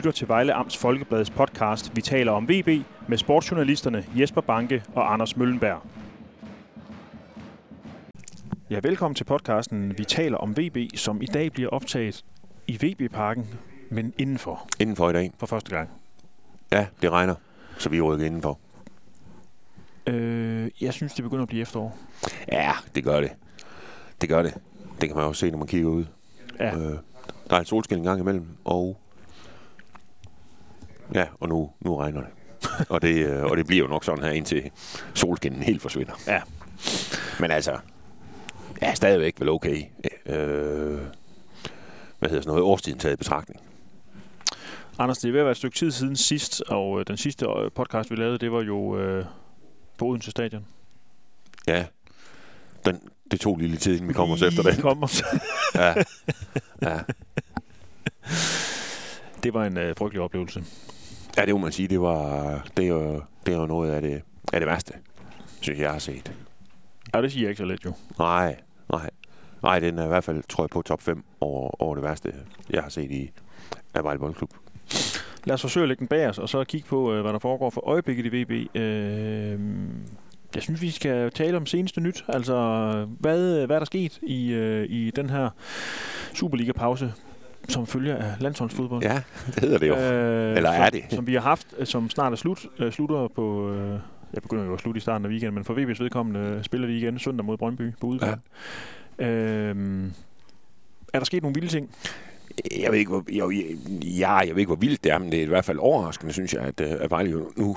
lytter til Vejle Amts Folkebladets podcast Vi taler om VB med sportsjournalisterne Jesper Banke og Anders Møllenberg. Ja, velkommen til podcasten Vi taler om VB, som i dag bliver optaget i VB-parken, men indenfor. Indenfor i dag. For første gang. Ja, det regner, så vi rykker indenfor. Jeg synes, det begynder at blive efterår. Ja, det gør det. Det gør det. Det kan man også se, når man kigger ud. Ja. Der er et solskin en gang imellem, og nu regner det. og det bliver jo nok sådan her, indtil solskinnen helt forsvinder. Ja. Men altså, ja, stadigvæk vel okay. Årstiden taget i betragtning. Anders, det er ved at være et stykke tid siden sidst, og den sidste podcast, vi lavede, det var jo på Odense Stadion. Ja, det tog lille tid, inden vi kom os efter det. Ja. Det var en frygtelig oplevelse. Ja, det må man sige. Det var noget af det værste, synes jeg har set. Ja, det siger jeg ikke så let jo. Nej, den er i hvert fald, tror jeg, på top 5 over det værste, jeg har set i Vejle Boldklub. Lad os forsøge at lægge den bag os, og så kigge på, hvad der foregår for øjeblikket i VB. Jeg synes, vi skal tale om seneste nyt. Altså, hvad er der sket i den her Superliga-pause, som følger af landsholdsfodbold? Ja, det hedder det jo. Eller er det? Som vi har haft, som snart er slut. Slutter på... jeg begynder jo at slutte i starten af weekenden, men for VB's vedkommende spiller de igen søndag mod Brøndby på udebane. Ja. Er der sket nogle vilde ting? Jeg ved ikke, hvor vildt det er, men det er i hvert fald overraskende, synes jeg, at Vejle nu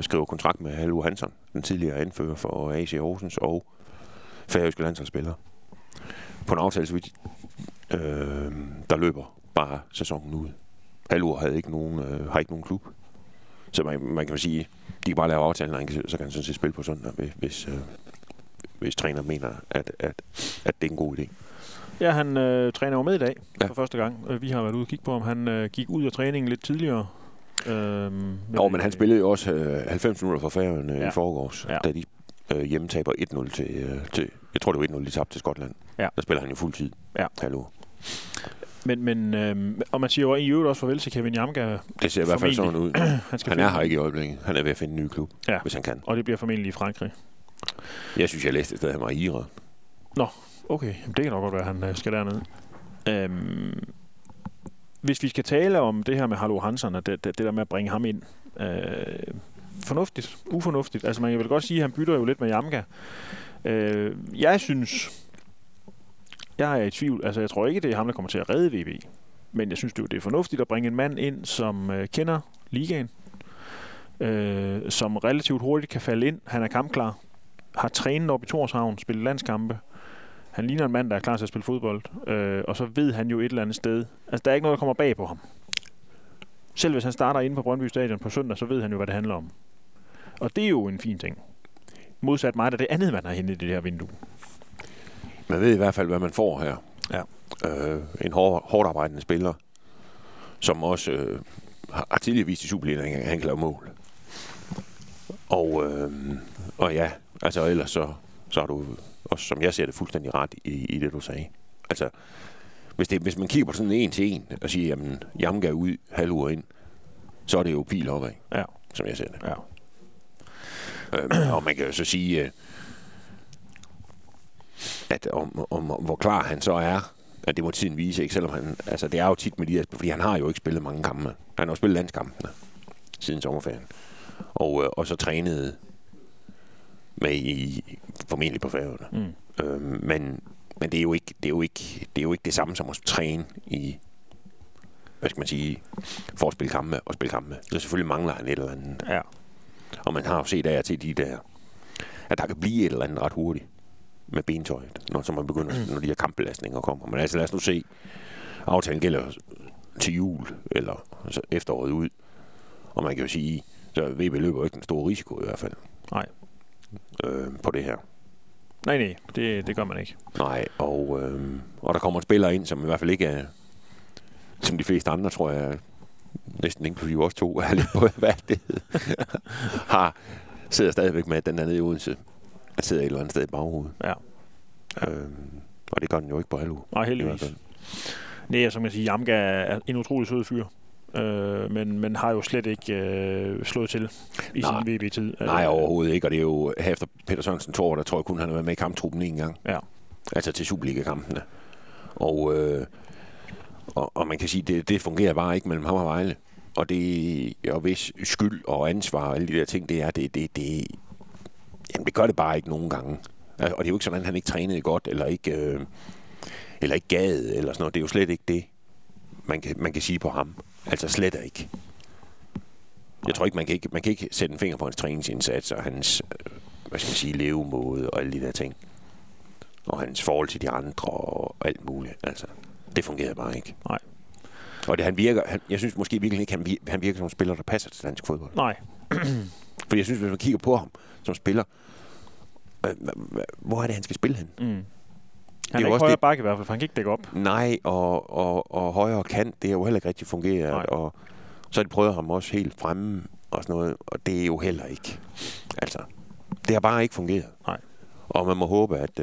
skriver kontrakt med Hallur Hansen, den tidligere anfører for A.C. Horsens og færøske landsholdsspillere, på en aftale, der løber bare sæsonen ud. Hallur har ikke nogen klub, så man kan sige, de kan bare lave aftalen, så kan han sådan set spille på søndag, hvis træneren mener, at det er en god idé. Ja, han træner jo med i dag for første gang. Vi har været ude og kigge på, om han gik ud af træningen lidt tidligere. Men han spillede jo også 90 minutter for Færøerne i forgårs, da de hjemmetaber 1-0 til... Jeg tror, det var 1-0, de tabte til Skotland. Ja. Der spiller han jo fuldtid. Ja. Hallo. Men og man siger jo i øvrigt også farvel til Kevin Jamgaard. Det ser i hvert fald sådan ud. Han er her ikke i øjeblikket. Han er ved at finde en ny klub, hvis han kan. Og det bliver formentlig i Frankrig. Jeg synes, jeg læste et sted, han var i Iran. Nå, okay. Jamen, det kan nok godt være, han skal dernede. Hvis vi skal tale om det her med Hallur Hansen og det der med at bringe ham ind. Fornuftigt? Ufornuftigt? Altså man kan vel godt sige, at han bytter jo lidt med Jamgaard. Jeg er i tvivl. Altså, jeg tror ikke, det er ham, der kommer til at redde VB. Men jeg synes, det er fornuftigt at bringe en mand ind, som kender ligaen. Som relativt hurtigt kan falde ind. Han er kampklar. Har trænet op i Torshavn, spillet landskampe. Han ligner en mand, der er klar til at spille fodbold. Og så ved han jo et eller andet sted. Altså, der er ikke noget, der kommer bag på ham. Selv hvis han starter inde på Brøndby Stadion på søndag, så ved han jo, hvad det handler om. Og det er jo en fin ting. Modsat mig, der er det andet, man har hentet i det her vindue. Man ved i hvert fald, hvad man får her. Ja. En hårdt arbejdende spiller, som også har tidligere vist i Superligaen, han kan lave mål. Og ja, altså ellers så er du også, som jeg ser det, fuldstændig ret i det, du sagde. Altså, hvis man kigger på sådan en til en og siger, jamen, Jamgaard ud, Hallur ind, så er det jo pil opad, som jeg ser det. Ja. Og man kan jo så sige... at hvor klar han så er, at det må tiden vise, ikke? Selvom han, altså det er jo tit med de her, fordi han har jo ikke spillet mange kampe. Han har jo spillet landskampene siden sommerferien, og så trænet med formentlig på Færøerne. Mm. Men det er jo ikke det samme som at træne i, hvad skal man sige, for at spille kampe og spille kampe. Så selvfølgelig mangler han et eller andet. Ja. Og man har jo set af til de der, at der kan blive et eller andet ret hurtigt med bentøjet, når de her kampbelastninger kommer. Men altså lad os nu se, aftalen gælder til jul, eller altså efteråret ud. Og man kan jo sige, så VB løber ikke den store risiko i hvert fald. Nej. På det her. Nej, det gør man ikke. Nej, og der kommer en spiller ind, som i hvert fald ikke er, som de fleste andre, tror jeg, næsten inklusive os to, er lidt på, hvad det sidder stadigvæk med, den der nede i Odense. Jeg sidder et eller andet sted i baghovedet. Ja. Og det gør den jo ikke på Hallur. Nej, heldigvis. Nej, som jeg siger, Jamgaard er en utrolig sød fyr. men har jo slet ikke slået til i sin VB-tid. Nej, overhovedet ikke, og det er jo efter Peter Sørensen to år, der tror jeg kun, han har været med i kamptruppen en gang. Ja. Altså til Superliga-kampene. Og man kan sige, det fungerer bare ikke mellem ham og Vejle. Og hvis skyld og ansvar og alle de der ting, det er det jamen det gør det bare ikke nogen gange. Og det er jo ikke sådan, at han ikke trænede godt, eller ikke gad, eller sådan noget. Det er jo slet ikke det, man kan sige på ham. Altså slet ikke. Jeg tror ikke, man kan ikke sætte en finger på hans træningsindsats og hans, hvad skal man sige, levemåde og alle de der ting. Og hans forhold til de andre og alt muligt. Altså, det fungerede bare ikke. Nej. Og det, jeg synes måske virkelig ikke, han virker som en spiller, der passer til dansk fodbold. Nej. Fordi jeg synes, hvis man kigger på ham som spiller, hvor er det, han skal spille hen? Mm. Han er jo ikke højre bakke i hvert fald, for han kan ikke dække op. Nej, og højre kant, det er jo heller ikke rigtig fungeret. Og så har de prøvet ham også helt fremme og sådan noget, og det er jo heller ikke. Altså, det har bare ikke fungeret. Nej. Og man må håbe, at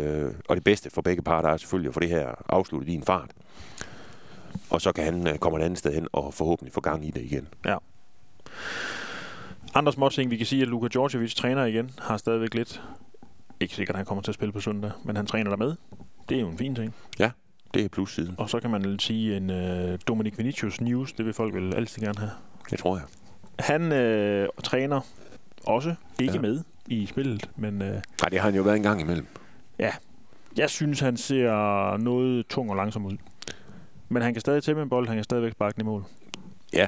og det bedste for begge parter er selvfølgelig at få det her afsluttet i en fart. Og så kan han komme et andet sted hen og forhåbentlig få gang i det igen. Ja. Andre småting, vi kan sige, at Luka Djordjevic træner igen, har stadigvæk lidt. Ikke sikkert, at han kommer til at spille på søndag, men han træner der med. Det er jo en fin ting. Ja, det er plussiden. Og så kan man sige en Dominik Vinicius news, det vil folk vel altid gerne have. Det tror jeg. Han træner også ikke med i spillet, men... Nej, det har han jo været en gang imellem. Ja, jeg synes, han ser noget tung og langsom ud. Men han kan stadig tæmme en bold, han kan stadigvæk sparke den i mål. Ja.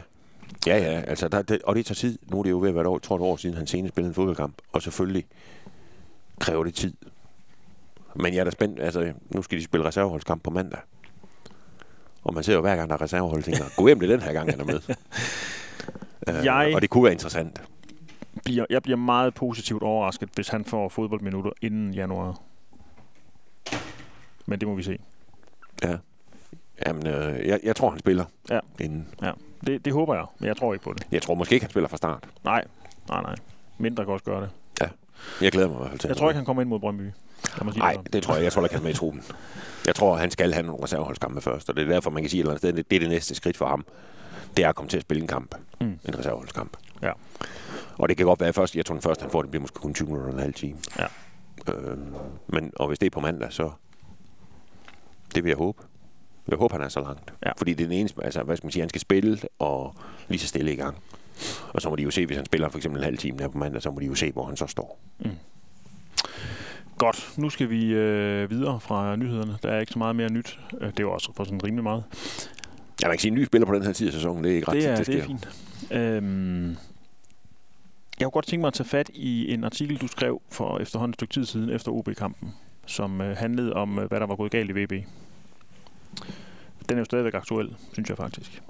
Ja, altså, og det tager tid. Nu er det jo ved at være et år siden, han senest spillede en fodboldkamp. Og selvfølgelig kræver det tid. Men jeg er da spændt. Altså, nu skal de spille reserveholdskamp på mandag. Og man ser jo hver gang, der er reservehold, tænker, gå hjem til den her gang, han er med. Og det kunne være interessant. Jeg bliver meget positivt overrasket, hvis han får fodboldminutter inden januar. Men det må vi se. Ja. Jamen, jeg tror, han spiller inden. Ja. Det håber jeg, men jeg tror ikke på det. Jeg tror måske ikke, han spiller fra start. Nej. Mindre kan også gøre det. Ja, jeg glæder mig i hvert fald til. Jeg tror ikke, han kommer ind mod Brøndby. Nej, det tror jeg. Jeg tror ikke, han er med i truppen. Jeg tror, han skal have nogle reserveholdskampe først, og det er derfor, man kan sige, at det er det næste skridt for ham. Det er at komme til at spille en kamp. Mm. En reserveholdskamp. Ja. Og det kan godt være først. Jeg tror, den første, han får, det bliver måske kun 20 minutter og en halv time. Ja. Men hvis det er på mandag, så det vil jeg håbe. Jeg håber, han er så langt. Ja. Fordi det er den eneste, altså, hvad skal man sige, han skal spille og lige så stille i gang. Og så må de jo se, hvis han spiller for eksempel en halv time her på mandag, så må de jo se, hvor han så står. Mm. Godt, nu skal vi videre fra nyhederne. Der er ikke så meget mere nyt. Det er jo også for sådan rimelig meget. Ja, man kan sige, en ny spiller på den her tid af sæsonen, det er ikke ret tit, det sker. Det er fint. Jeg kunne godt tænke mig at tage fat i en artikel, du skrev for efterhånden et stykke tid siden efter OB-kampen, som handlede om, hvad der var gået galt i VB. Den er jo stadigvæk aktuel, synes jeg faktisk.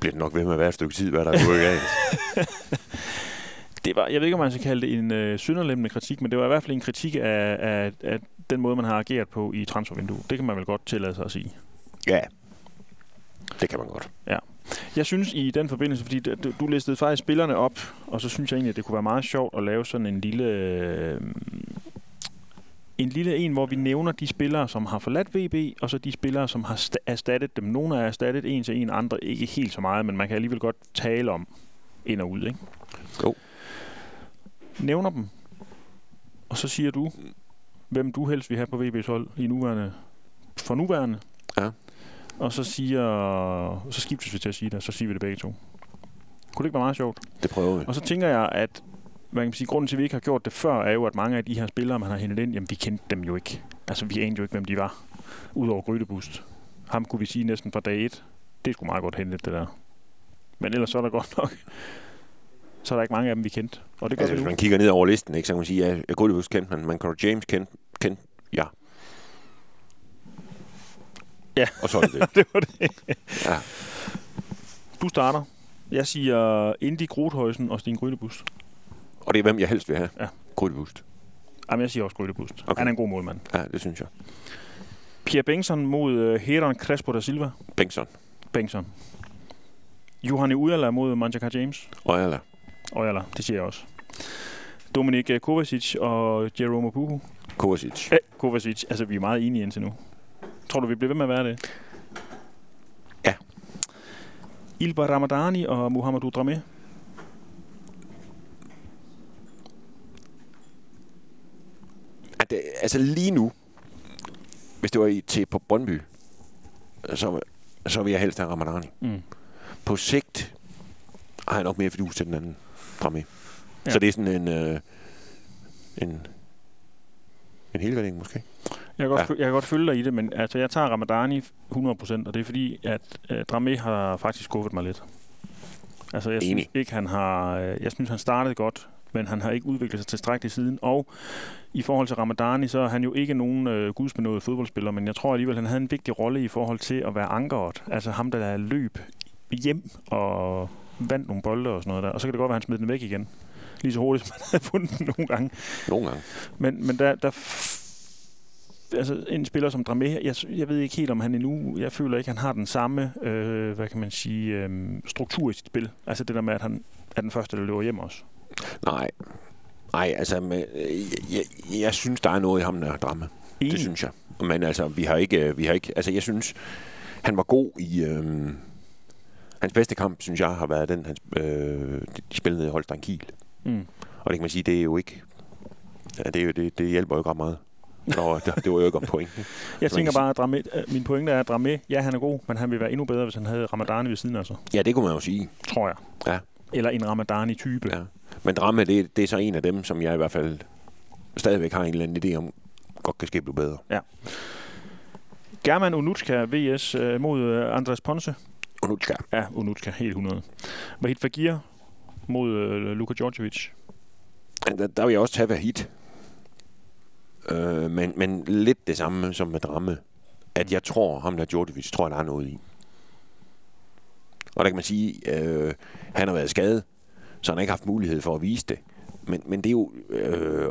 Bliver det nok ved med at være et stykke tid, hvad der er gået galt? Jeg ved ikke, om man skal kalde det en synderlemmende kritik, men det var i hvert fald en kritik af den måde, man har ageret på i transfervinduet. Det kan man vel godt tillade sig at sige. Ja, det kan man godt. Ja. Jeg synes i den forbindelse, fordi du listede faktisk spillerne op, og så synes jeg egentlig, at det kunne være meget sjovt at lave sådan en lille... En, hvor vi nævner de spillere, som har forladt VB, og så de spillere, som har erstattet dem. Nogle er erstattet en til en, andre ikke helt så meget, men man kan alligevel godt tale om ind og ud, ikke? Jo. Nævner dem, og så siger du, hvem du helst vil have på VB's hold for nuværende. Ja. Og så skiftes vi til at sige det, så siger vi det begge to. Kunne det ikke være meget sjovt? Det prøver vi. Og så tænker jeg, at man kan sige, grunden til, at vi ikke har gjort det før, er jo, at mange af de her spillere, man har hentet ind, jamen vi kendte dem jo ikke. Altså vi anede jo ikke, hvem de var. Udover Grydebust. Ham kunne vi sige næsten fra dag 1. Det skulle meget godt hentet, det der. Men ellers så er der godt nok. Så er der ikke mange af dem, vi kendte. Og det gør altså, hvis man kigger ned over listen, ikke, så kan man sige, at Grydebust kendte man kan James kendte, ja. Ja. Og så er det. Det var det. Ja. Du starter. Jeg siger Indy Groothuizen og Sten Grydebust. Og det er, hvem jeg helst vil have. Ja. Grydebust. Jamen, jeg siger også Grydebust. Okay. Han er en god målmand. Ja, det synes jeg. Pia Bengtsson mod Heron Crespo da Silva. Bengtsson. Johan Ojala mod Manjaka James. Ojala, det siger jeg også. Dominik Kovacic og Jerome Opoku. Kovacic. Altså, vi er meget enige indtil nu. Tror du, vi bliver ved med at være det? Ja. Ilba Ramadani og Muhammad Udramé. Altså lige nu, hvis det var på Brøndby, så vil jeg helst have Ramadani. Mm. På sigt har jeg nok mere fidus til den anden Udramé. Ja. Så det er sådan en helværding måske. Jeg kan godt følge dig i det, men altså, jeg tager Ramadani 100%, og det er fordi, at Dramé har faktisk skuffet mig lidt. Altså, jeg synes ikke, han startede godt, men han har ikke udviklet sig tilstrækkeligt siden. Og i forhold til Ramadani, så er han jo ikke nogen gudsbenådet fodboldspiller, men jeg tror alligevel, han havde en vigtig rolle i forhold til at være ankeret. Altså ham, der løb hjem og vandt nogle bolde og sådan noget der. Og så kan det godt være, han smed den væk igen. Lige så hurtigt, som han havde fundet den nogle gange. Men der altså en spiller som Dramé, jeg ved ikke helt, om han endnu... Jeg føler ikke, han har den samme, struktur i sit spil. Altså det der med, at han er den første, der løber hjem også. Nej, altså... Jeg synes, der er noget i ham, der er Dramé. Det synes jeg. Men altså, vi har ikke... Altså, jeg synes, han var god i... Hans bedste kamp, synes jeg, har været den, han spillede i Holstein Kiel. Mm. Og det kan man sige, det er jo ikke... Ja, det hjælper jo ikke ret meget. Nå, det var jo ikke om pointen. Jeg tænker bare, at min pointe er, at Dramé, ja, han er god, men han ville være endnu bedre, hvis han havde Ramadani ved siden af sig. Ja, det kunne man jo sige. Tror jeg. Ja. Eller en Ramadani-type. Ja. Men Dramé, det er så en af dem, som jeg i hvert fald stadigvæk har en eller anden idé om, godt kan ske blive bedre. Ja. Herman Onotska vs. mod Andrés Ponce. Onotska. Ja, Onotska, helt 100. Vahid Faghir mod Luka Djordjevic. Der vil jeg også tage Vahid. Men lidt det samme som med Dramé. At jeg tror, ham der Djordjevic, der er noget i. Og der kan man sige, han har været skadet, så han har ikke haft mulighed for at vise det. Men det er jo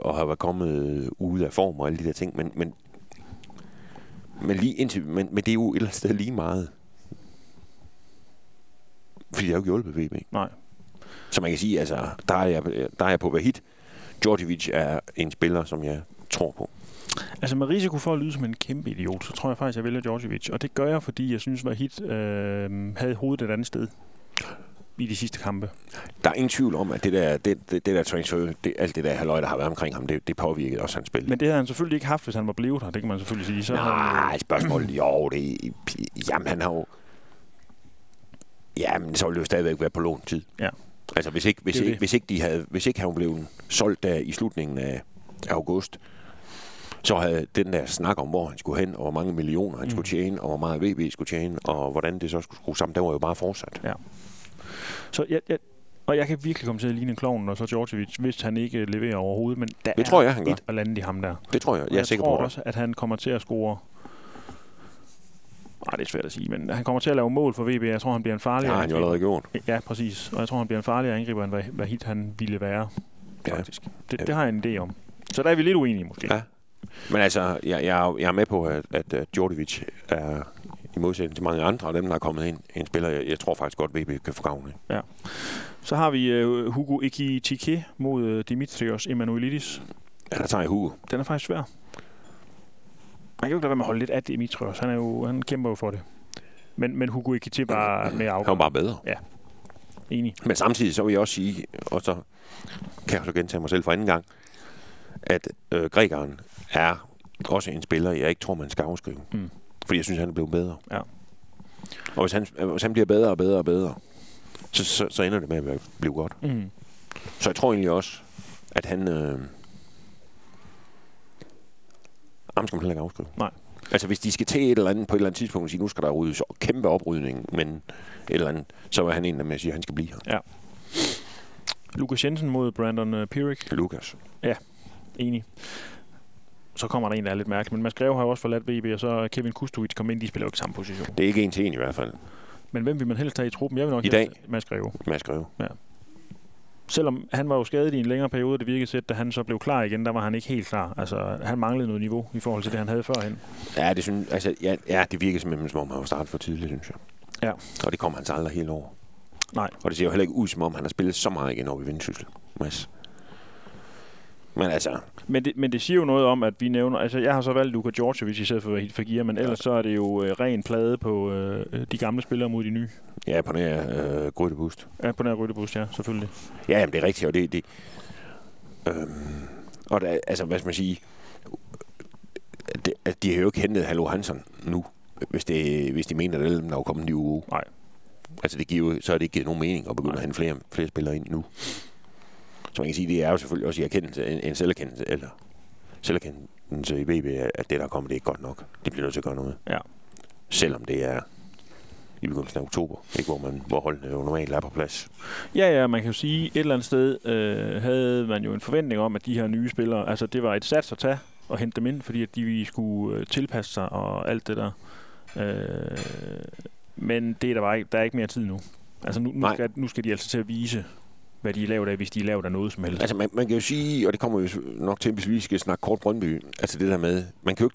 at have været kommet ude af form og alle de der ting. Men det er jo et eller andet sted lige meget. Fordi jeg har jo ikke hjulpet VB. Nej. Så man kan sige, altså, der er jeg på Vahid. Djordjevic er en spiller, som jeg tror på. Altså med risiko for at lyde som en kæmpe idiot, så tror jeg faktisk, jeg vælger Djordjevic. Og det gør jeg, fordi jeg synes, Vahid havde hovedet et andet sted i de sidste kampe. Der er ingen tvivl om, at det der transfer, alt det der halløj, der har været omkring ham, det påvirkede også hans spil. Men det havde han selvfølgelig ikke haft, hvis han var blevet her. Det kan man selvfølgelig sige. Så spørgsmålet. Han har jo... Jamen, så ville det jo stadigvæk være på låntid. Ja. Altså, hvis ikke han blev solgt der i slutningen af august, så havde den der snak om, hvor han skulle hen, og hvor mange millioner han skulle tjene, og hvor meget VB skulle tjene, og hvordan det så skulle skrues sammen, det var jo bare fortsat. Ja. Så jeg kan virkelig komme til at ligne klovnen, og så Djordjevic, hvis han ikke leverer overhovedet, men der tror jeg, han et eller andet i ham der. Det tror jeg, jeg er sikker på det. Jeg tror også, at han kommer til at score... Nej, det er svært at sige, men han kommer til at lave mål for VB. Jeg tror, han bliver en farligere... Ja, han har jo allerede gjort. Ja, præcis. Og jeg tror, han bliver en farligere angriber, end hvad hit han ville være, faktisk. Ja. Det har jeg en idé om. Så der er vi lidt uenige, måske. Ja. Men altså, jeg er med på, at Djordjevic er, i modsætning til mange andre af dem, der er kommet ind, en spiller, jeg tror faktisk godt, VB kan få gavn af. Ja. Så har vi Hugo Ekitike mod Dimitrios Emmanouilidis. Ja, der tager jeg Hugo. Den er faktisk svær. Man kan jo ikke lade være med at holde lidt af Dimitrios. Han kæmper jo for det. Men Hugo Ekitike bare mere afgørende. Han var bare bedre. Ja, enig. Men samtidig så vil jeg også sige, og så kan jeg så gentage mig selv for anden gang, at grækeren er også en spiller, jeg ikke tror, man skal afskrive. Mm. Fordi jeg synes, han er blevet bedre. Ja. Og hvis han bliver bedre og bedre og bedre, så ender det med at blive godt. Mm. Så jeg tror egentlig også, at han... Ham skal man heller ikke afskrive. Nej. Altså hvis de skal til et eller andet på et eller andet tidspunkt og sige, nu skal der ryddes og kæmpe oprydning, men et eller andet, så var han en, der siger, at han skal blive her. Ja. Lukas Jensen mod Brandon Pirik. Lukas. Ja, enig. Så kommer der en, der er lidt mærkelig. Men Mads Greve har jo også forladt VB, og så Kevin Kustovic kom ind, de spiller jo ikke samme position. Det er ikke en til en i hvert fald. Men hvem vil man helst tage i truppen? Jeg vil nok i dag Mads Greve. Mads Greve. Ja. Selvom han var jo skadet i en længere periode, det virkede til, da han så blev klar igen, der var han ikke helt klar. Altså, han manglede noget niveau i forhold til det, han havde førhen. Ja, det synes, altså, det virkede simpelthen, som om han var startet for tidligt, synes jeg. Ja. Og det kom han så aldrig helt over. Nej. Og det ser jo heller ikke ud, som om han har spillet så meget igen over i Vendsyssel. Men altså... Men det siger jo noget om, at vi nævner... Altså, jeg har så valgt Luka Djordjevic, hvis I selv for at være helt forgiver, men ellers så er det jo ren plade på de gamle spillere mod de nye. Ja, på nær Grydebust. Ja, på nær Grydebust, ja, selvfølgelig. Ja, jamen, det er rigtigt, og det og der, altså, hvad skal man sige, de har jo ikke hentet Hallur Hansen nu, hvis de mener, at der er kommet en ny uge. Nej. Altså, det giver, så har det ikke givet nogen mening at begynde at hente flere spillere ind nu. Så man kan sige, det er jo selvfølgelig også i erkendelse, en selverkendelse, eller selverkendelse i BB, at det, der er kommet, det er ikke godt nok. Det bliver nødt til at gøre noget. Ja. Selvom det er i begyndelsen af oktober, ikke, hvor holdene jo normalt er på plads. Ja, man kan jo sige, et eller andet sted havde man jo en forventning om, at de her nye spillere, altså det var et sats at tage og hente dem ind, fordi at de skulle tilpasse sig og alt det der. Men det der er ikke mere tid nu. Altså nu skal de altså til at vise, hvad de er lavet af, hvis de er lavet af noget som helst. Altså man kan jo sige, og det kommer jo nok til, hvis vi skal snakke kort Brøndby, altså det der med, man kan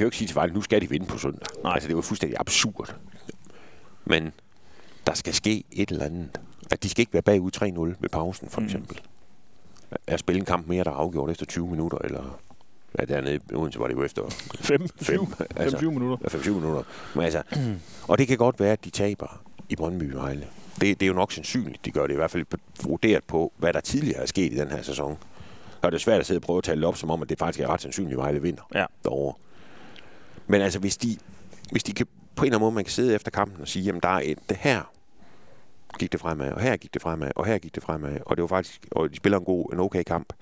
jo ikke sige til Vejle, nu skal de vinde på søndag. Nej. Altså det var fuldstændig absurd. Men der skal ske et eller andet. At de skal ikke være bagud 3-0 ved pausen, for eksempel. At spille en kamp mere, der er afgjort efter 20 minutter, eller... Ja, dernede i Odense var det jo efter... 5-20 minutter. 5-20 minutter. Men altså, og det kan godt være, at de taber i Brøndby og Vejle. Det er jo nok sandsynligt, de gør det. I hvert fald vurderet på, hvad der tidligere er sket i den her sæson. Og det er svært at sidde og prøve at tale op, som om, at det faktisk er ret sandsynligt, at Vejle vinder derovre. Men altså, hvis de kan... På en eller anden måde, man kan sidde efter kampen og sige, jamen der er det her gik det fremad, og her gik det fremad, og her gik det fremad, og det var faktisk, og de spiller en okay kamp.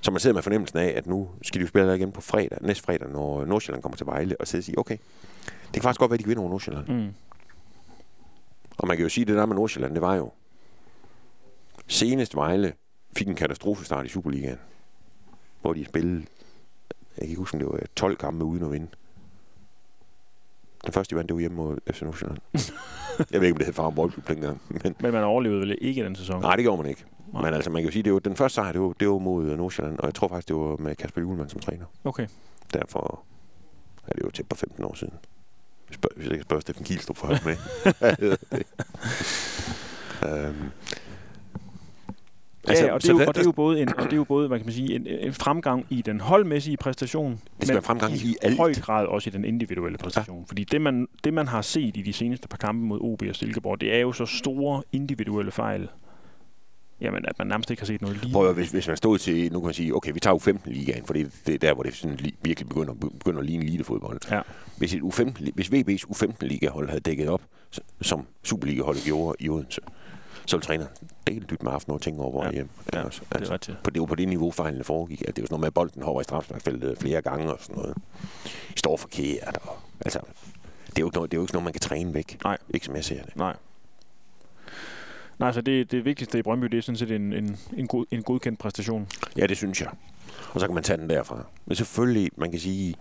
Så man sidder med fornemmelsen af, at nu skal de spille igen på fredag, næste fredag, når Nordsjælland kommer til Vejle, og sidde og sige, okay, det kan faktisk godt være, de kan vinde over Nordsjælland. Og man kan jo sige, at det der med Nordsjælland, det var jo senest Vejle fik en katastrofestart i Superligaen, hvor de spillede, jeg kan ikke huske, det var 12 kampe uden at vinde. Den første, de vandt, det var hjemme mod FC Nordsjælland. Jeg ved ikke, om det hed Hallur Boldklub dengang. Men man overlevede vel ikke den sæson? Nej, det gjorde man ikke. Nej. Men altså, man kan jo sige, det var den første sejr, det var mod Nordsjælland, og jeg tror faktisk, det var med Kasper Hjulmand som træner. Okay. Derfor er det jo tæt på 15 år siden. Hvis jeg kan spørge Steffen Kielstrup for at med. Altså, ja, og det er jo både en fremgang i den holdmæssige præstation, men fremgang i høj grad også i den individuelle præstation. Ja. Fordi det man har set i de seneste par kampe mod OB og Silkeborg, det er jo så store individuelle fejl, jamen, at man nærmest ikke har set noget lige. Hvis man stod til, nu kan man sige, okay, vi tager U15-ligaen, for det er der, hvor det sådan virkelig begynder at ligne elitefodbold. Ja. Hvis VB's U15-ligahold havde dækket op, som Superligaholdet gjorde i Odense, så vil træneren dele dybt med aftenen og tænke over, hvor hjem. Ja, altså, det er rigtigt. Det var på det niveau, fejlene foregik. Altså, det er jo sådan noget med, at bolden hopper i strafsparksfeltet flere gange og sådan noget. I står forkert. Og, altså, det er jo ikke noget, man kan træne væk. Nej. Ikke som jeg ser det. Nej. Nej, så det vigtigste i Brøndby, det er sådan set en godkendt præstation. Ja, det synes jeg. Og så kan man tage den derfra. Men selvfølgelig, man kan sige,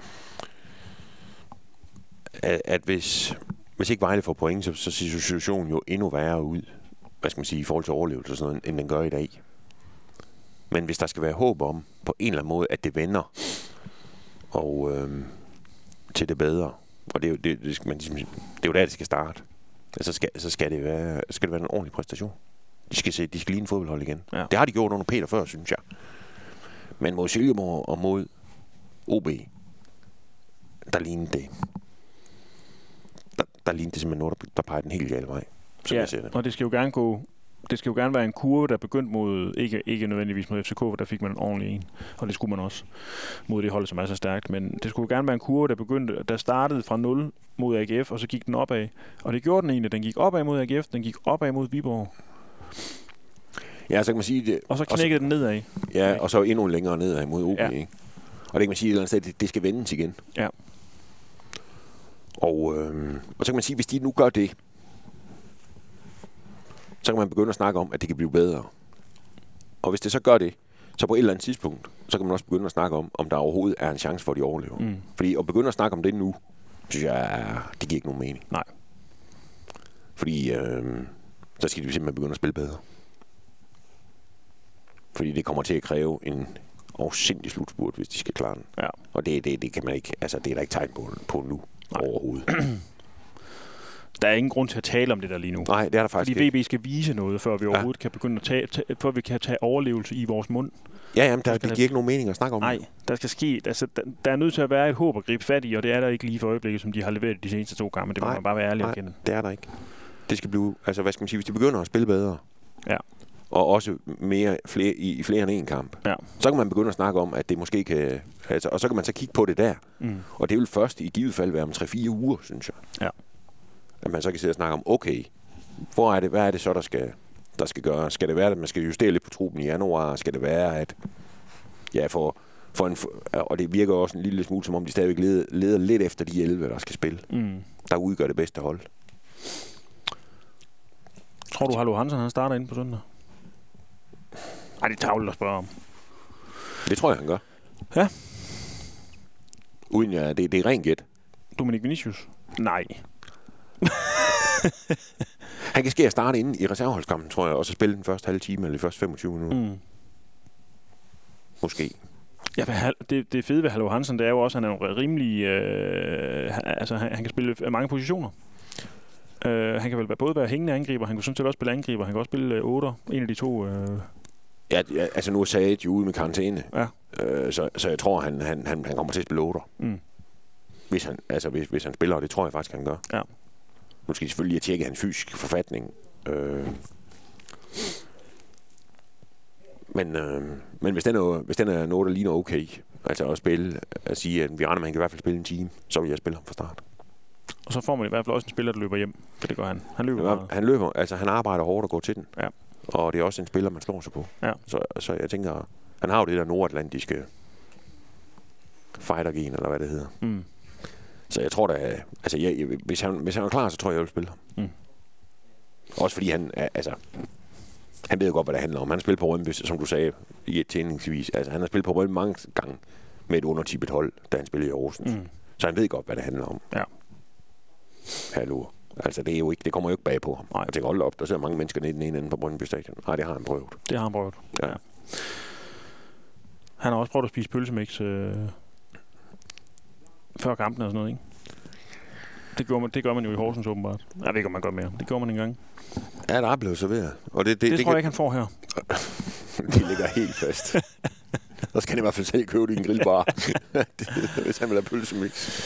at hvis ikke Vejle får point, så ser situationen jo endnu værre ud. Hvad skal man sige, i forhold til overlevelse og sådan noget, end den gør i dag. Men hvis der skal være håb om, på en eller anden måde, at det vender og til det bedre, og det er jo der, det skal starte, så skal det være en ordentlig præstation. De skal ligne fodboldhold igen. Ja. Det har de gjort under Peter før, synes jeg. Men mod Silkeborg og mod OB, der lignede det simpelthen noget, der peger den helt gale vej. Ja, og det skal jo gerne være en kurve, der begyndt mod, ikke nødvendigvis mod FCK, for der fik man en ordentlig en, og det skulle man også mod det hold, som er så stærkt, men det skulle jo gerne være en kurve, der startede fra 0 mod AGF, og så gik den opad, og det gjorde den egentlig, den gik opad mod AGF, den gik opad mod Viborg. Ja, så kan man sige det. Og så knækkede den nedad. Ja, okay. Og så endnu længere nedad mod OB, ikke? Og det kan man sige, at det skal vendes igen. Ja. Og så kan man sige, hvis de nu gør det, så kan man begynde at snakke om, at det kan blive bedre. Og hvis det så gør det, så på et eller andet tidspunkt, så kan man også begynde at snakke om der overhovedet er en chance for, at de overlever. Fordi at begynde at snakke om det nu, synes jeg, det giver ikke nogen mening. Nej. Fordi så skal de simpelthen begynde at spille bedre. Fordi det kommer til at kræve en afsindig slutspurt, hvis de skal klare den. Ja. Og det kan man ikke, altså det er der ikke tegn på nu. Nej. Overhovedet. Der er ingen grund til at tale om det der lige nu. Nej, det er der faktisk ikke. Fordi VB skal vise noget, før vi overhovedet kan begynde at før vi kan tage overlevelse i vores mund. Ja, jamen, det giver ikke nogen mening at snakke om. Nej, der skal ske. Altså, der er nødt til at være et håb at gribe fat i, og det er der ikke lige for øjeblikket, som de har leveret de seneste 2 gange. Det må man bare være ærlig og kende. Det er der ikke. det skal blive, altså hvad skal man sige, hvis de begynder at spille bedre, ja, og også mere i flere end en kamp, ja, så kan man begynde at snakke om, at det måske kan, altså, og så kan man så kigge på det der, og det vil først i givet fald være om 3-4 uger, synes jeg, ja, at man så kan sidde og snakke om, okay, hvor er det, hvad er det så, der skal gøre? Skal det være, at man skal justere lidt på truppen i januar? Skal det være, at ja, og det virker også en lille smule, som om de stadigvæk leder lidt efter de 11, der skal spille, der udgør det bedste hold. Tror du, Hallur Hansen, han starter inde på søndag? Ej, det er tavlet at spørge om. Det tror jeg, han gør. Ja. Uden ja, det er rent gæt. Dominik Vinicius? Nej. Han kan ske at starte inde i reserveholdskampen, tror jeg, og så spille den første halve time, eller de første 25 minutter. Måske. Ja, det fede ved Hallur Hansen, det er jo også, at han er en rimelig... altså, han kan spille mange positioner. Han kan vel både være hængende angriber, han kan sådan set også spille angriber, han kan også spille 8'er, en af de to... Ja, altså nu er Saget jo ude med karantæne, ja, så jeg tror, han kommer til at spille 8'er. Hvis han spiller, og det tror jeg faktisk, han gør. Ja. Nu skal de selvfølgelig lige have tjekket hans fysiske forfatning. Men hvis den er noget, der ligner okay, altså at spille, at sige, at vi regner med, han kan i hvert fald spille en time, så vil jeg spille ham fra start. Og så får man i hvert fald også en spiller, der løber hjem, for det gør han. Han løber, altså han arbejder hårdt og går til den. Ja. Og det er også en spiller, man slår sig på. Ja. Så jeg tænker, han har jo det der nordatlantiske fighter-gen, eller hvad det hedder. Så jeg tror da, altså hvis han er klar, så tror jeg vil spille ham. Også fordi han ved jo godt, hvad det handler om. Han har spillet på Rønby, som du sagde, i et tjeningsvis. Altså han har spillet på Rønby mange gange med et undertippet hold, da han spillede i Horsens. Så han ved godt, hvad det handler om. Ja. Hallur. Altså det kommer jo ikke bag på ham. Nej. Jeg tænker, hold op, der sidder mange mennesker nede i den ene ende på Brøndby Stadion. Nej, det har han prøvet. Ja. Han har også prøvet at spise pølsemix før kampen og sådan noget, ikke? Det gør man jo i Horsens åbenbart. Jeg ved ikke, om man gør mere. Det gjorde man engang. Ja, der er blevet serveret. Og det tror jeg ikke, han får her. Det ligger helt fast. Der skal han i hvert fald selv købe det i en grillbar, hvis han vil have pølsemix.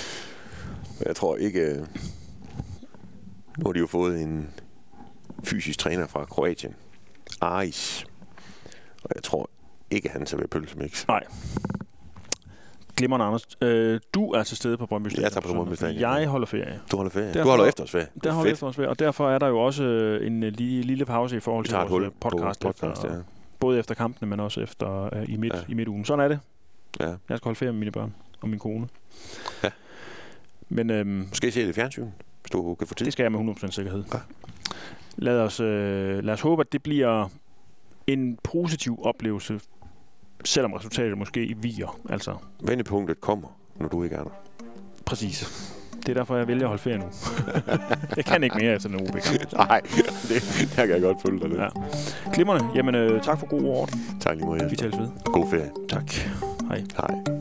Jeg tror ikke... Nu har de jo fået en fysisk træner fra Kroatien. Aris. Og jeg tror ikke, han så vil pølsemix. Nej. Glimrende, Anders. Du er til stede på Brøndby Stadion. Jeg tager på Brøndby Stadion. Jeg holder ferie. Du holder ferie. Derfor, du holder efterårsferie. Der holder efterårsferie, og derfor er der jo også en lille pause i forhold til vores podcast efter, ja. Både efter kampene, men også efter i midtugen. Sådan er det. Ja. Jeg skal holde ferie med mine børn og min kone. Ja. Men skal I se det i fjernsynet, hvis du kan få tid? Det skal jeg med 100% sikkerhed. Ja. Lad os håbe, at det bliver en positiv oplevelse, selvom resultatet måske viger. Altså. Vendepunktet kommer, når du ikke er der. Præcis. Det er derfor, jeg vælger at holde ferie nu. Jeg kan ikke mere efter den OB. Nej, det kan jeg godt følge dig. Ja. Glimrende. Jamen, tak for god ord. Tak lige meget. Vi tales ved. God ferie. Tak. Hej. Hej.